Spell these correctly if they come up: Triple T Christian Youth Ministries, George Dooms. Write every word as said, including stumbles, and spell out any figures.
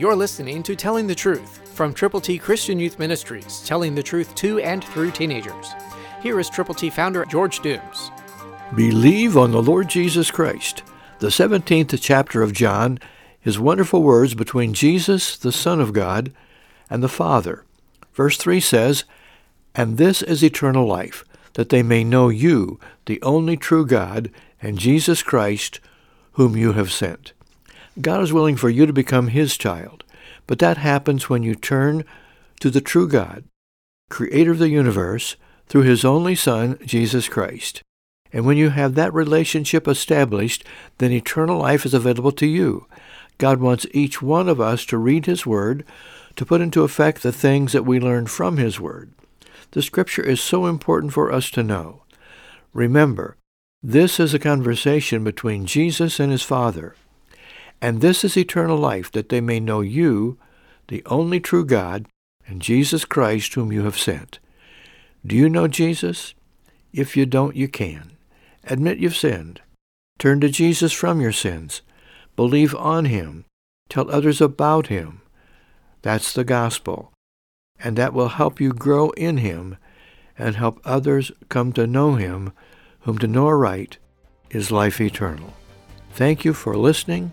You're listening to Telling the Truth from Triple T Christian Youth Ministries, telling the truth to and through teenagers. Here is Triple T founder George Dooms. Believe on the Lord Jesus Christ. The seventeenth chapter of John, his wonderful words between Jesus, the Son of God, and the Father. Verse three says, "And this is eternal life, that they may know you, the only true God, and Jesus Christ, whom you have sent." God is willing for you to become his child, but that happens when you turn to the true God, creator of the universe, through his only Son, Jesus Christ. And when you have that relationship established, then eternal life is available to you. God wants each one of us to read his Word, to put into effect the things that we learn from his Word. The Scripture is so important for us to know. Remember, this is a conversation between Jesus and his Father. And this is eternal life, that they may know you, the only true God, and Jesus Christ, whom you have sent. Do you know Jesus? If you don't, you can. Admit you've sinned. Turn to Jesus from your sins. Believe on him. Tell others about him. That's the gospel. And that will help you grow in him and help others come to know him, whom to know aright is life eternal. Thank you for listening.